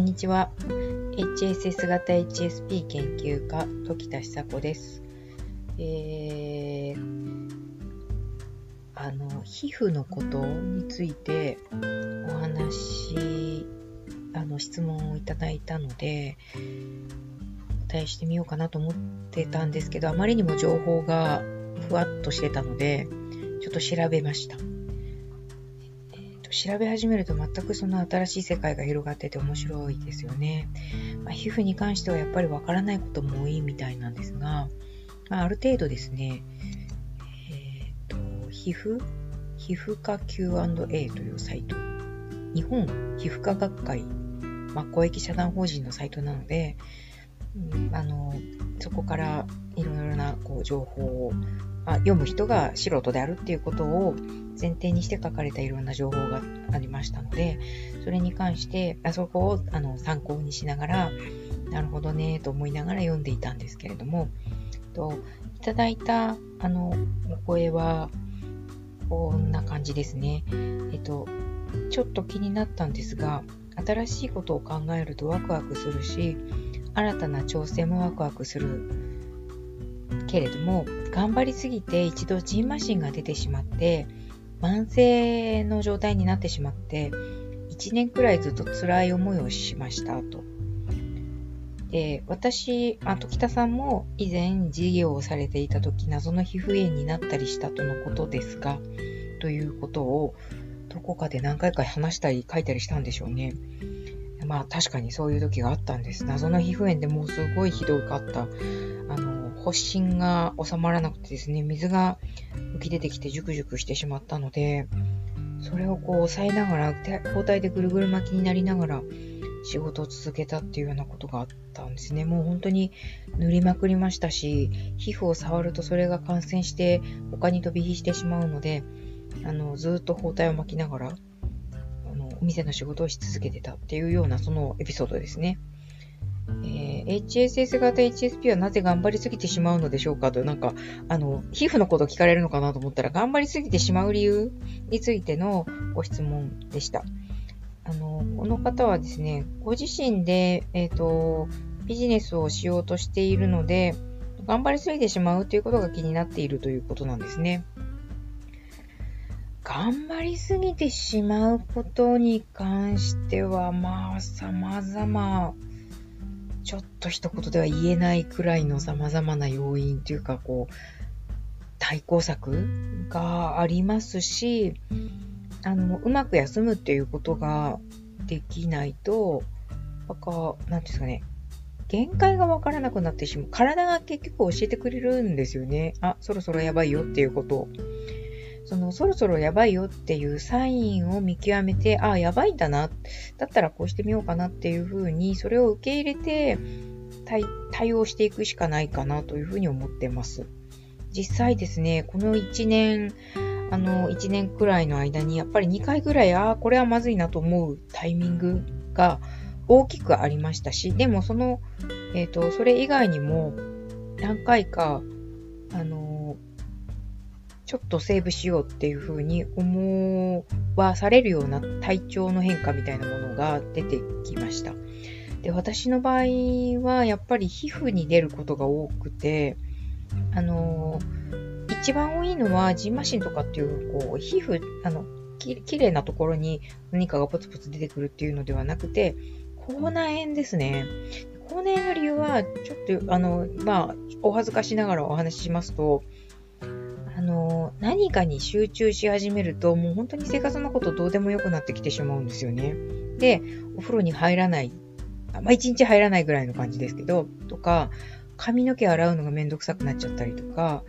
んにちは。 HSS 型 HSP 研究家時田久子です。皮膚のことについてお話質問をいただいたのでお答えしてみようかなと思ってたんですけど、あまりにも情報がふわっとしてたのでちょっと調べました。調べ始めると全くその新しい世界が広がってて面白いですよね。皮膚に関してはやっぱりわからないことも多いみたいなんですが、ある程度ですね、皮膚科 Q&A というサイト、日本皮膚科学会、公益社団法人のサイトなので、そこからいろいろな情報を読む人が素人であるっていうことを前提にして書かれたいろんな情報がありましたので、それに関してそこを参考にしながら、なるほどねと思いながら読んでいたんですけれども、いただいたお声はこんな感じですね。ちょっと気になったんですが、新しいことを考えるとワクワクするし、新たな挑戦もワクワクするけれども、頑張りすぎて一度ジンマシンが出てしまって慢性の状態になってしまって1年くらいずっと辛い思いをしましたと。で、私、時田さんも以前事業をされていた時、謎の皮膚炎になったりしたとのことですが、ということをどこかで何回か話したり書いたりしたんでしょうね。確かにそういう時があったんです。謎の皮膚炎でもうすごいひどかった。発疹が収まらなくてですね、水が浮き出てきてジュクジュクしてしまったので、それを抑えながら包帯でぐるぐる巻きになりながら仕事を続けたっていうようなことがあったんですね。もう本当に塗りまくりましたし、皮膚を触るとそれが感染して他に飛び火してしまうので、ずっと包帯を巻きながらお店の仕事をし続けてたっていうような、そのエピソードですね。HSS 型 HSP はなぜ頑張りすぎてしまうのでしょうかと、皮膚のこと聞かれるのかなと思ったら、頑張りすぎてしまう理由についてのご質問でした。この方はですね、ご自身で、ビジネスをしようとしているので、頑張りすぎてしまうということが気になっているということなんですね。頑張りすぎてしまうことに関しては、様々、ちょっと一言では言えないくらいの様々な要因というか、対抗策がありますし、うまく休むっていうことができないと、なんですかね、限界がわからなくなってしまう。体が結局教えてくれるんですよね。そろそろやばいよっていうことを。そろそろやばいよっていうサインを見極めて、やばいんだな、だったらこうしてみようかなっていうふうに、それを受け入れて対応していくしかないかなというふうに思ってます。実際ですね、この1年くらいの間にやっぱり2回ぐらい、これはまずいなと思うタイミングが大きくありましたし、でもそれ以外にも何回かちょっとセーブしようっていうふうに思わされるような体調の変化みたいなものが出てきました。で、私の場合はやっぱり皮膚に出ることが多くて、一番多いのはジンマシンとかっていう、皮膚、きれいなところに何かがポツポツ出てくるっていうのではなくて、口内炎ですね。口内炎の理由は、ちょっと、お恥ずかしながらお話ししますと、何かに集中し始めると、もう本当に生活のことどうでもよくなってきてしまうんですよね。で、お風呂に入らない、一日入らないぐらいの感じですけど、とか、髪の毛洗うのがめんどくさくなっちゃったりとか、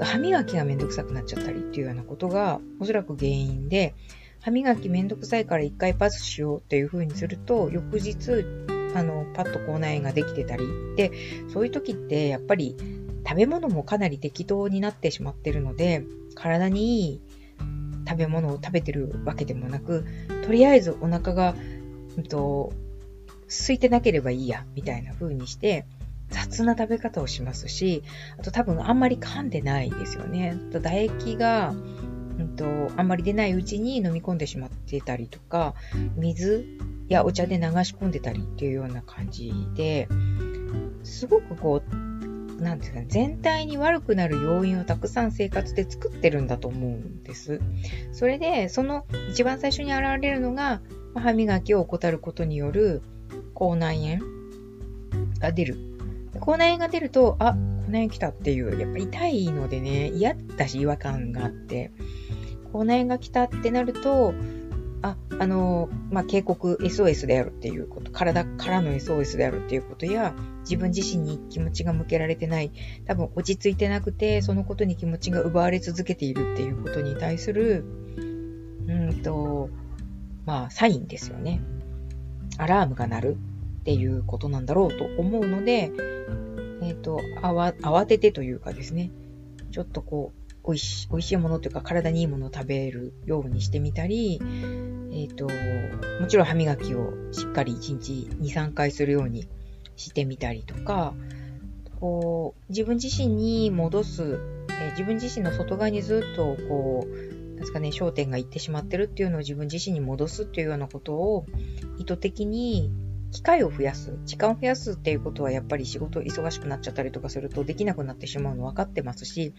歯磨きがめんどくさくなっちゃったりっていうようなことがおそらく原因で、歯磨きめんどくさいから一回パスしようっていう風にすると、翌日、パッと口内炎ができてたり、で、そういう時ってやっぱり、食べ物もかなり適当になってしまってるので、体にいい食べ物を食べてるわけでもなく、とりあえずお腹が、空いてなければいいやみたいな風にして雑な食べ方をしますし、あと多分あんまり噛んでないですよね。唾液が、あんまり出ないうちに飲み込んでしまってたりとか、水いやお茶で流し込んでたりっていうような感じで、すごくこうなんていうか全体に悪くなる要因をたくさん生活で作ってるんだと思うんです。それでその一番最初に現れるのが歯磨きを怠ることによる口内炎が出る。口内炎が出ると、あ、口内炎来たっていう、やっぱり痛いのでね、嫌だし違和感があって、口内炎が来たってなると、警告 SOS であるっていうこと、体からの SOS であるっていうことや、自分自身に気持ちが向けられてない、多分落ち着いてなくて、そのことに気持ちが奪われ続けているっていうことに対する、サインですよね。アラームが鳴るっていうことなんだろうと思うので、慌ててというかですね、ちょっとこうおいしいものというか体にいいものを食べるようにしてみたり、もちろん歯磨きをしっかり1日 2,3 回するようにしてみたりとか、こう自分自身に戻す、自分自身の外側にずっとこうですかね、焦点がいってしまってるっていうのを自分自身に戻すっていうようなことを意図的に機会を増やす、時間を増やすっていうことはやっぱり仕事忙しくなっちゃったりとかするとできなくなってしまうの分かってますし、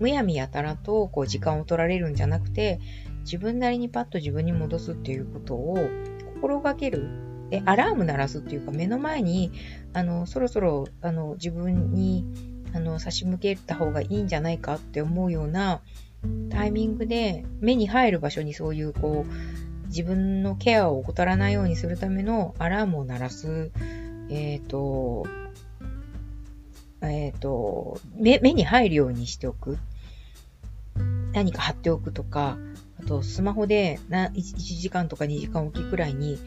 むやみやたらとこう時間を取られるんじゃなくて、自分なりにパッと自分に戻すっていうことを心がける。で、アラーム鳴らすっていうか、目の前にそろそろ自分に差し向けた方がいいんじゃないかって思うようなタイミングで、目に入る場所にそういうこう自分のケアを怠らないようにするためのアラームを鳴らす、目に入るようにしておく、何か貼っておくとか、あとスマホで1時間とか2時間おきくらいに、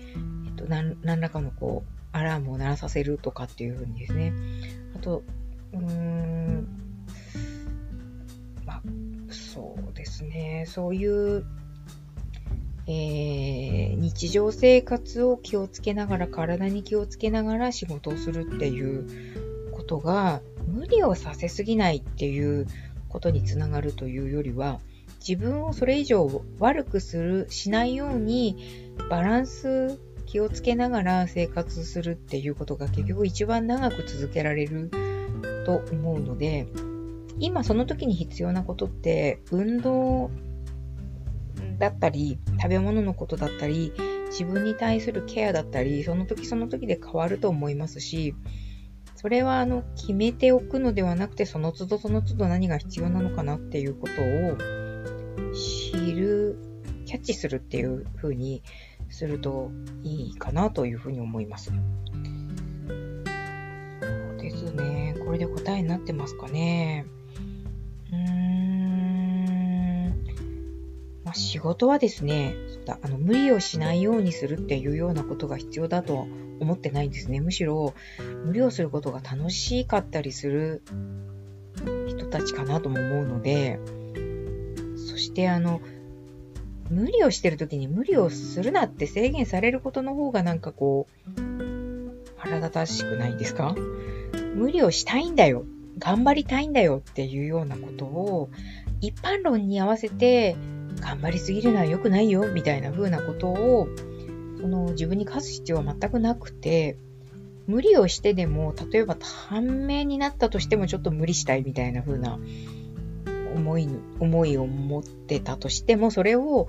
何らかのこうアラームを鳴らさせるとかっていうふうにですね。あとそうですね、そういう、日常生活を気をつけながら、体に気をつけながら仕事をするっていうことが、無理をさせすぎないっていうことにつながるというよりは、自分をそれ以上悪くしないようにバランス気をつけながら生活するっていうことが結局一番長く続けられると思うので、今その時に必要なことって運動だったり食べ物のことだったり自分に対するケアだったり、その時その時で変わると思いますし、それは決めておくのではなくて、その都度その都度何が必要なのかなっていうことをキャッチするっていう風にするといいかなというふうに思います。そうですね、これで答えになってますかね。仕事はですね、無理をしないようにするっていうようなことが必要だと思ってないんですね。むしろ無理をすることが楽しかったりする人たちかなとも思うので、そして無理をしてるときに無理をするなって制限されることの方がなんかこう腹立たしくないですか？無理をしたいんだよ、頑張りたいんだよっていうようなことを一般論に合わせて、頑張りすぎるのは良くないよみたいな風なことを自分に課す必要は全くなくて、無理をしてでも、例えば短命になったとしてもちょっと無理したいみたいな風な思いを持ってたとしても、それを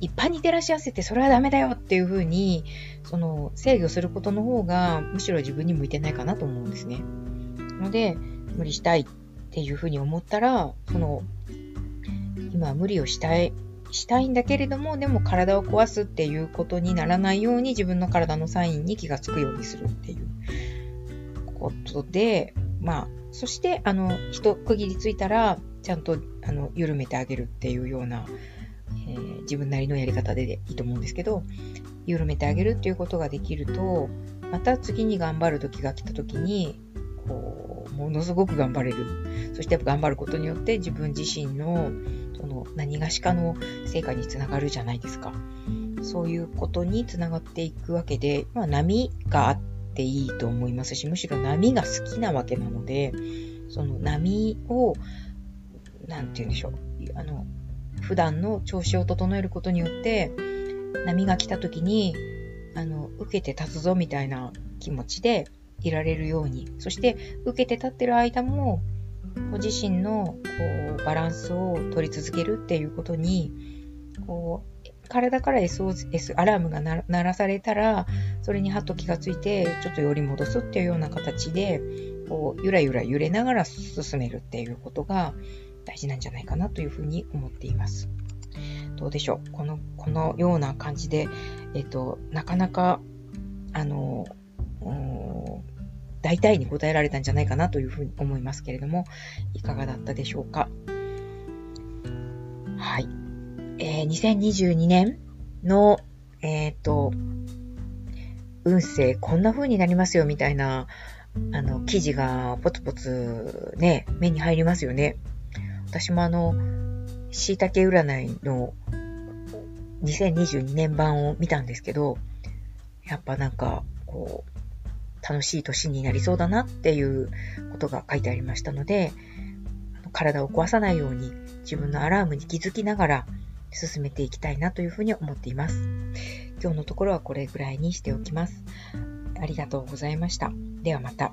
一般に照らし合わせてそれはダメだよっていう風に制御することの方がむしろ自分に向いてないかなと思うんですね。ので無理したいっていう風に思ったら、今無理をしたいんだけれども、でも体を壊すっていうことにならないように自分の体のサインに気がつくようにするっていうことで、そして一区切りついたらちゃんと緩めてあげるっていうような、自分なりのやり方でいいと思うんですけど、緩めてあげるっていうことができると、また次に頑張る時が来た時にものすごく頑張れる。そして頑張ることによって自分自身の何がしかの成果につながるじゃないですか。そういうことにつながっていくわけで、波があっていいと思いますし、むしろ波が好きなわけなので、その波をなんて言うんでしょう、普段の調子を整えることによって、波が来た時に受けて立つぞみたいな気持ちでいられるように、そして受けて立ってる間もご自身のこうバランスを取り続けるっていうことに、こう体から SOS アラームが鳴らされたら、それにはっと気がついてちょっと寄り戻すっていうような形で、こうゆらゆら揺れながら進めるっていうことが大事なんじゃないかなというふうに思っています。どうでしょう、このような感じで、なかなか大体に答えられたんじゃないかなというふうに思いますけれども、いかがだったでしょうか。はい、2022年の運勢こんな風になりますよみたいな記事がポツポツね目に入りますよね。私もしいたけ占いの2022年版を見たんですけど、やっぱなんかこう楽しい年になりそうだなっていうことが書いてありましたので、体を壊さないように自分のアラームに気づきながら進めていきたいなというふうに思っています。今日のところはこれぐらいにしておきます。ありがとうございました。ではまた。